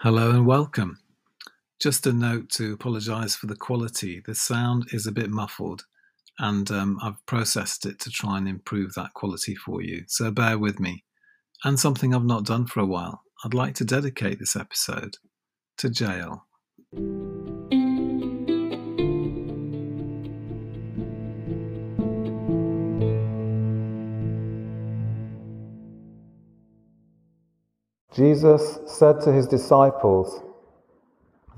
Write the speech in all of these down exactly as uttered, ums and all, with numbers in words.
Hello and welcome. Just a note to apologise for the quality. The sound is a bit muffled and um, I've processed it to try and improve that quality for you. So bear with me. And something I've not done for a while. I'd like to dedicate this episode to jail. Jesus said to his disciples,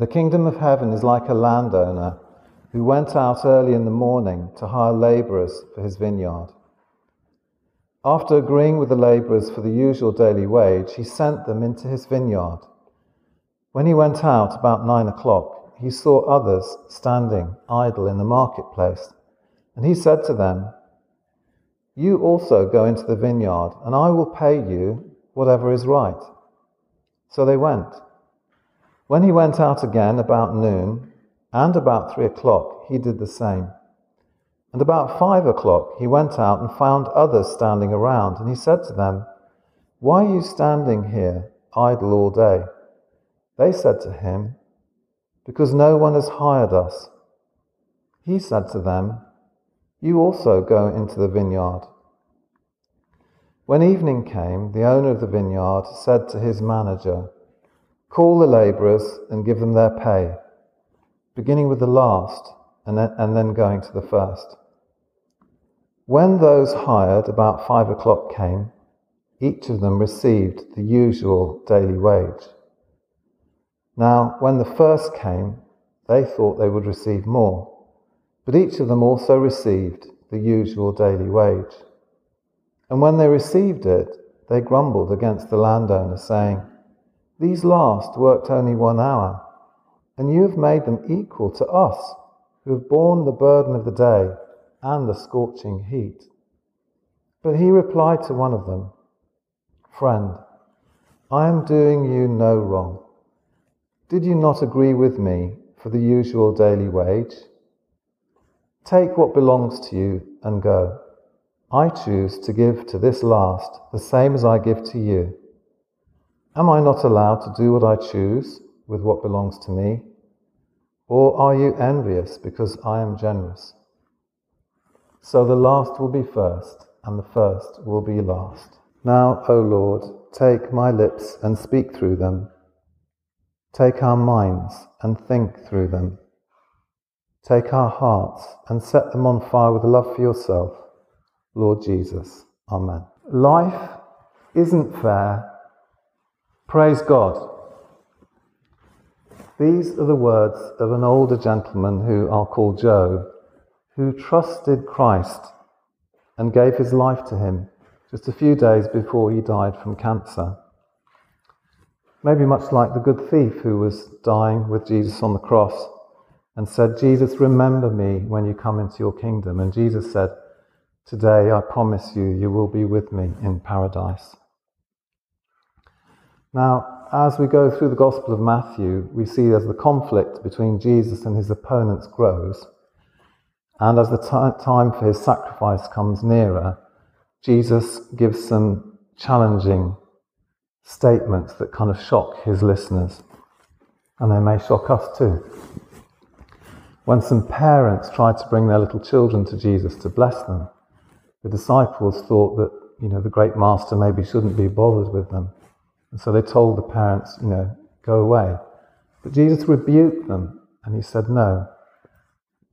"The kingdom of heaven is like a landowner who went out early in the morning to hire labourers for his vineyard. After agreeing with the labourers for the usual daily wage, he sent them into his vineyard. When he went out about nine o'clock, he saw others standing idle in the marketplace, and he said to them, 'You also go into the vineyard, and I will pay you whatever is right.' So they went. When he went out again about noon, and about three o'clock, he did the same. And about five o'clock, he went out and found others standing around, and he said to them, 'Why are you standing here idle all day?' They said to him, 'Because no one has hired us.' He said to them, 'You also go into the vineyard.' When evening came, the owner of the vineyard said to his manager, 'Call the labourers and give them their pay, beginning with the last and then going to the first.' When those hired about five o'clock came, each of them received the usual daily wage. Now, when the first came, they thought they would receive more, but each of them also received the usual daily wage. And when they received it, they grumbled against the landowner, saying, 'These last worked only one hour, and you have made them equal to us, who have borne the burden of the day and the scorching heat.' But he replied to one of them, 'Friend, I am doing you no wrong. Did you not agree with me for the usual daily wage? Take what belongs to you and go. I choose to give to this last the same as I give to you. Am I not allowed to do what I choose with what belongs to me? Or are you envious because I am generous? So the last will be first, and the first will be last. Now, O Lord, take my lips and speak through them. Take our minds and think through them. Take our hearts and set them on fire with love for yourself. Lord Jesus, Amen." Life isn't fair. Praise God. These are the words of an older gentleman who I'll call Job, who trusted Christ and gave his life to him just a few days before he died from cancer. Maybe much like the good thief who was dying with Jesus on the cross and said, "Jesus, remember me when you come into your kingdom." And Jesus said, "Today, I promise you, you will be with me in paradise." Now, as we go through the Gospel of Matthew, we see as the conflict between Jesus and his opponents grows, and as the t- time for his sacrifice comes nearer, Jesus gives some challenging statements that kind of shock his listeners, and they may shock us too. When some parents tried to bring their little children to Jesus to bless them, the disciples thought that, you know, the great master maybe shouldn't be bothered with them. And so they told the parents, you know, "Go away." But Jesus rebuked them and he said, "No,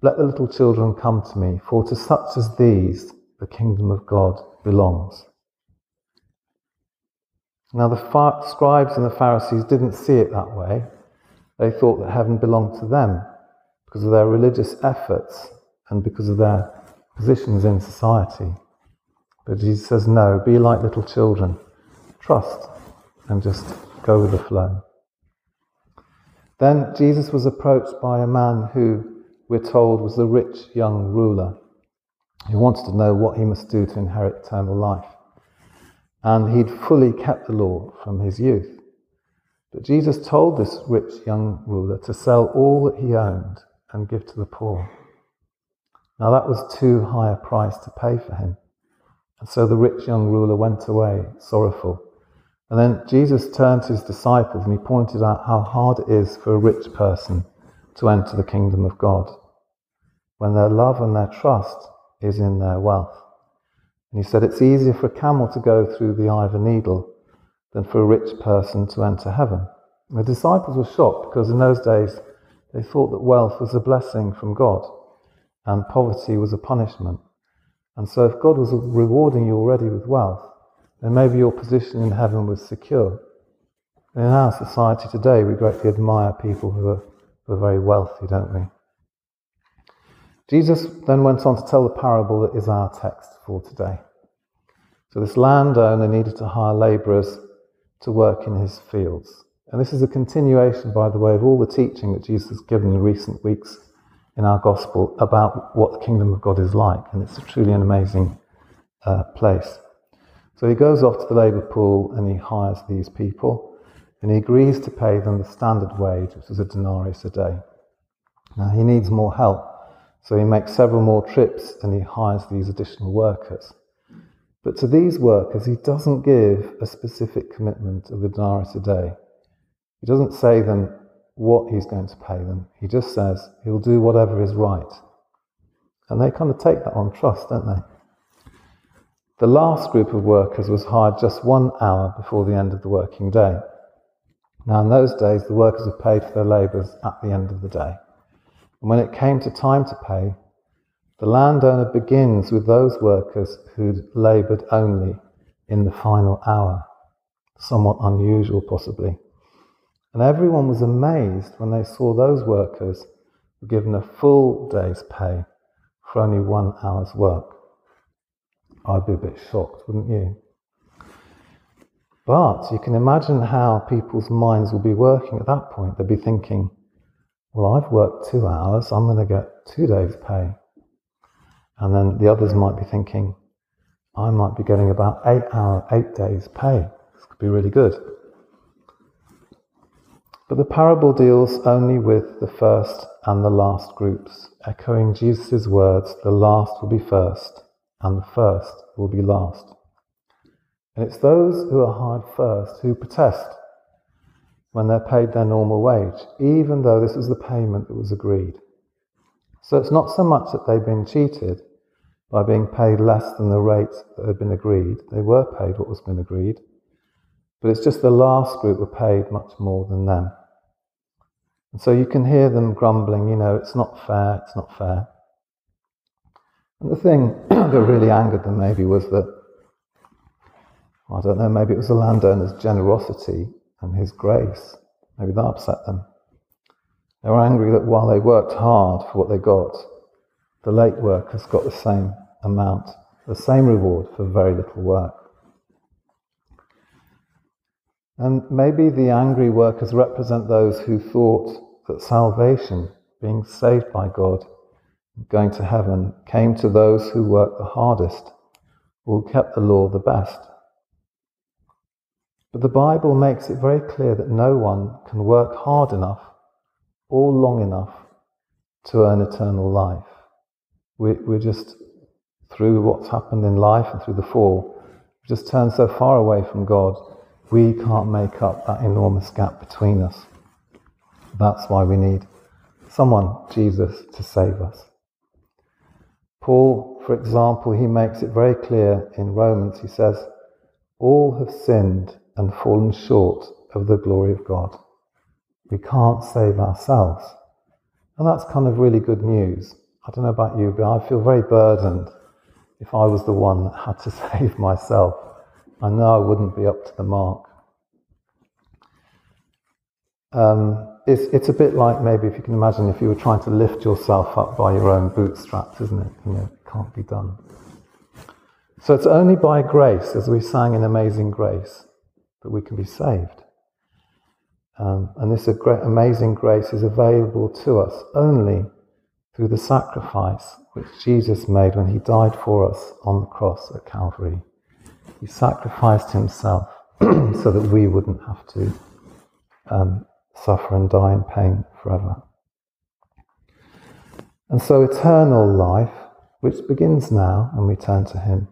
let the little children come to me, for to such as these the kingdom of God belongs." Now the far- scribes and the Pharisees didn't see it that way. They thought that heaven belonged to them because of their religious efforts and because of their positions in society. But Jesus says, "No, be like little children. Trust and just go with the flow." Then Jesus was approached by a man who we're told was the rich young ruler, who wanted to know what he must do to inherit eternal life. And he'd fully kept the law from his youth. But Jesus told this rich young ruler to sell all that he owned and give to the poor. Now that was too high a price to pay for him. And so the rich young ruler went away sorrowful, And then Jesus turned to his disciples and he pointed out how hard it is for a rich person to enter the kingdom of God when their love and their trust is in their wealth. And he said it's easier for a camel to go through the eye of a needle than for a rich person to enter heaven. And the disciples were shocked because in those days they thought that wealth was a blessing from God and poverty was a punishment. And so if God was rewarding you already with wealth, then maybe your position in heaven was secure. And in our society today, we greatly admire people who are, who are very wealthy, don't we? Jesus then went on to tell the parable that is our text for today. So this landowner needed to hire labourers to work in his fields. And this is a continuation, by the way, of all the teaching that Jesus has given in recent weeks in our gospel about what the kingdom of God is like. And it's truly an amazing uh, place. So he goes off to the labour pool and he hires these people and he agrees to pay them the standard wage, which is a denarius a day. Now he needs more help, so he makes several more trips and he hires these additional workers. But to these workers, he doesn't give a specific commitment of a denarius a day. He doesn't say them what he's going to pay them. He just says he'll do whatever is right. And they kind of take that on trust, don't they? The last group of workers was hired just one hour before the end of the working day. Now in those days, the workers were paid for their labours at the end of the day. And when it came to time to pay, the landowner begins with those workers who'd laboured only in the final hour. Somewhat unusual, possibly. And everyone was amazed when they saw those workers were given a full day's pay for only one hour's work. I'd be a bit shocked, wouldn't you? But you can imagine how people's minds will be working at that point. They'll be thinking, well, I've worked two hours, I'm going to get two days' pay. And then the others might be thinking, I might be getting about eight hour, eight days' pay. This could be really good. But the parable deals only with the first and the last groups, echoing Jesus' words, the last will be first, and the first will be last. And it's those who are hired first who protest when they're paid their normal wage, even though this was the payment that was agreed. So it's not so much that they've been cheated by being paid less than the rate that had been agreed. They were paid what was been agreed, but it's just the last group were paid much more than them. And so you can hear them grumbling, you know, it's not fair, it's not fair. And the thing that really angered them maybe was that, I don't know, maybe it was the landowner's generosity and his grace. Maybe that upset them. They were angry that while they worked hard for what they got, the late workers got the same amount, the same reward for very little work. And maybe the angry workers represent those who thought that salvation, being saved by God, going to heaven, came to those who worked the hardest or kept the law the best. But the Bible makes it very clear that no one can work hard enough or long enough to earn eternal life. We're just, through what's happened in life and through the fall, we've just turned so far away from God, we can't make up that enormous gap between us. That's why we need someone, Jesus, to save us. Paul, for example, he makes it very clear in Romans, he says, all have sinned and fallen short of the glory of God. We can't save ourselves. And that's kind of really good news. I don't know about you, but I feel very burdened if I was the one that had to save myself. I know I wouldn't be up to the mark. Um, It's, it's a bit like maybe, if you can imagine, if you were trying to lift yourself up by your own bootstraps, isn't it? You know, it can't be done. So it's only by grace, as we sang in Amazing Grace, that we can be saved. Um, and this amazing grace is available to us only through the sacrifice which Jesus made when he died for us on the cross at Calvary. He sacrificed himself so that we wouldn't have to um, suffer and die in pain forever. And so eternal life, which begins now, and we turn to him,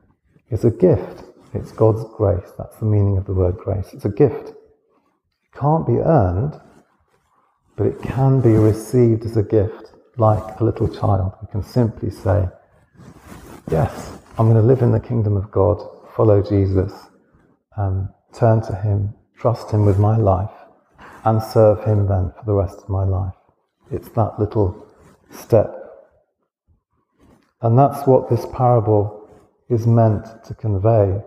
is a gift It's God's grace. That's the meaning of the word grace. It's a gift. It can't be earned, but it can be received as a gift, like a little child. We can simply say, yes, I'm going to live in the kingdom of God, follow Jesus, um, turn to him, trust him with my life, and serve him then for the rest of my life. It's that little step. And that's what this parable is meant to convey.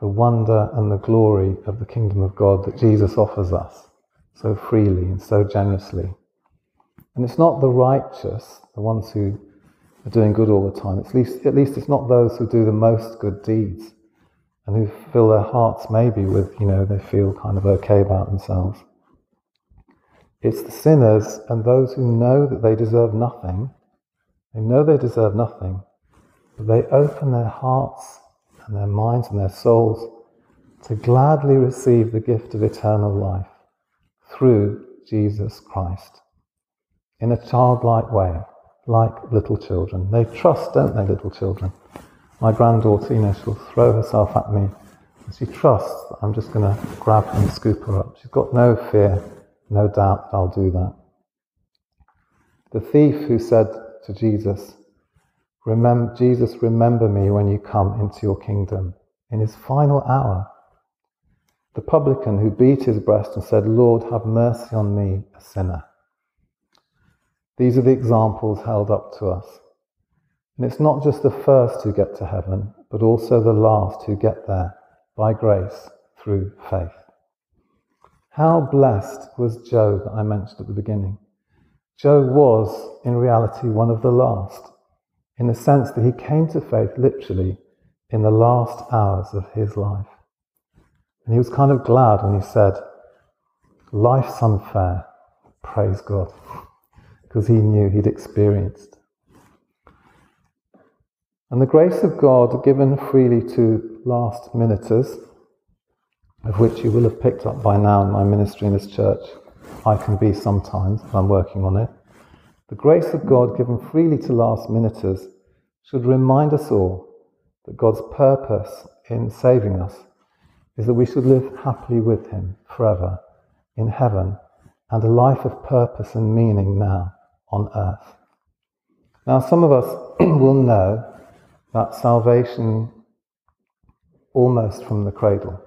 The wonder and the glory of the kingdom of God that Jesus offers us so freely and so generously. And it's not the righteous, the ones who are doing good all the time. At least, at least it's not those who do the most good deeds and who fill their hearts maybe with, you know, they feel kind of okay about themselves. It's the sinners and those who know that they deserve nothing. They know they deserve nothing, but they open their hearts and their minds and their souls to gladly receive the gift of eternal life through Jesus Christ in a childlike way, like little children. They trust, don't they, little children? My granddaughter, you know, she'll throw herself at me and she trusts that I'm just going to grab her and scoop her up. She's got no fear, no doubt that I'll do that. The thief who said to Jesus, Remember, Jesus, remember me when you come into your kingdom, in his final hour. The publican who beat his breast and said, Lord, have mercy on me, a sinner. These are the examples held up to us. And it's not just the first who get to heaven, but also the last who get there by grace through faith. How blessed was Job that I mentioned at the beginning. Job was, in reality, one of the last, in the sense that he came to faith literally in the last hours of his life. And he was kind of glad when he said, life's unfair, praise God, because he knew he'd experienced. And the grace of God given freely to last minuters, of which you will have picked up by now in my ministry in this church, I can be sometimes, but I'm working on it. The grace of God given freely to last minuters should remind us all that God's purpose in saving us is that we should live happily with him forever in heaven and a life of purpose and meaning now on earth. Now, some of us will know that salvation almost from the cradle,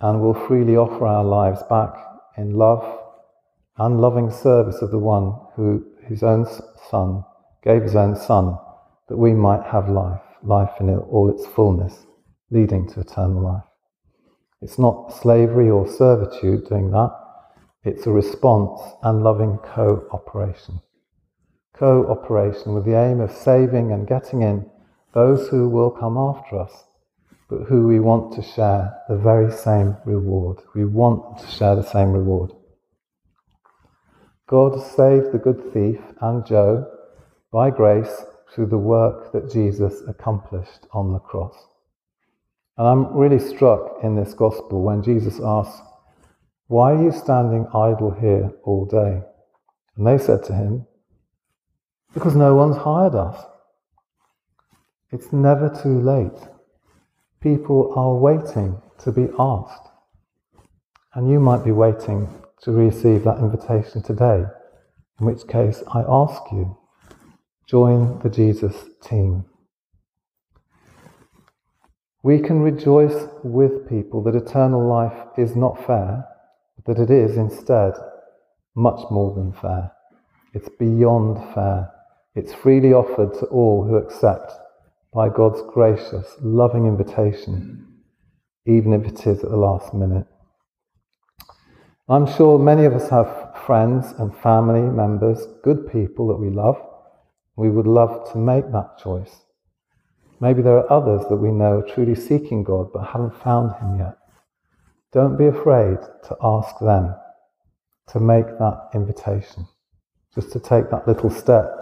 and will freely offer our lives back in love and loving service of the one who whose own son gave his own son that we might have life, life in all its fullness, leading to eternal life. It's not slavery or servitude doing that, it's a response and loving cooperation. Cooperation with the aim of saving and getting in those who will come after us, but who we want to share the very same reward. We want to share the same reward. God saved the good thief and Job by grace through the work that Jesus accomplished on the cross. And I'm really struck in this gospel when Jesus asks, why are you standing idle here all day? And they said to him, because no one's hired us. It's never too late. People are waiting to be asked. And you might be waiting to receive that invitation today, in which case I ask you, join the Jesus team. We can rejoice with people that eternal life is not fair, but that it is instead much more than fair. It's beyond fair. It's freely offered to all who accept by God's gracious, loving invitation, even if it is at the last minute. I'm sure many of us have friends and family members, good people that we love. We would love to make that choice. Maybe there are others that we know are truly seeking God but haven't found him yet. Don't be afraid to ask them to make that invitation, just to take that little step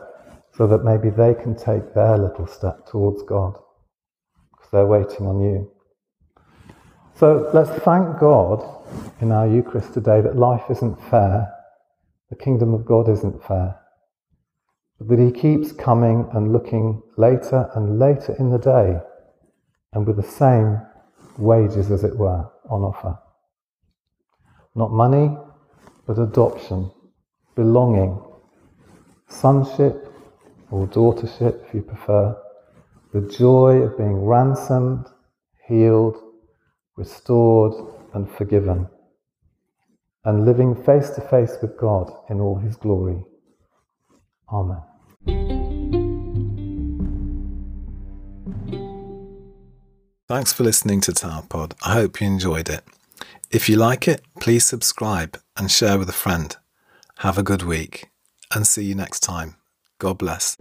so that maybe they can take their little step towards God, because they're waiting on you. So let's thank God in our Eucharist today that life isn't fair, the kingdom of God isn't fair, but that he keeps coming and looking later and later in the day and with the same wages, as it were, on offer. Not money, but adoption, belonging, sonship or daughtership, if you prefer, the joy of being ransomed, healed, restored and forgiven, and living face to face with God in all his glory. Amen. Thanks for listening to TowerPod. I hope you enjoyed it. If you like it, please subscribe and share with a friend. Have a good week and see you next time. God bless.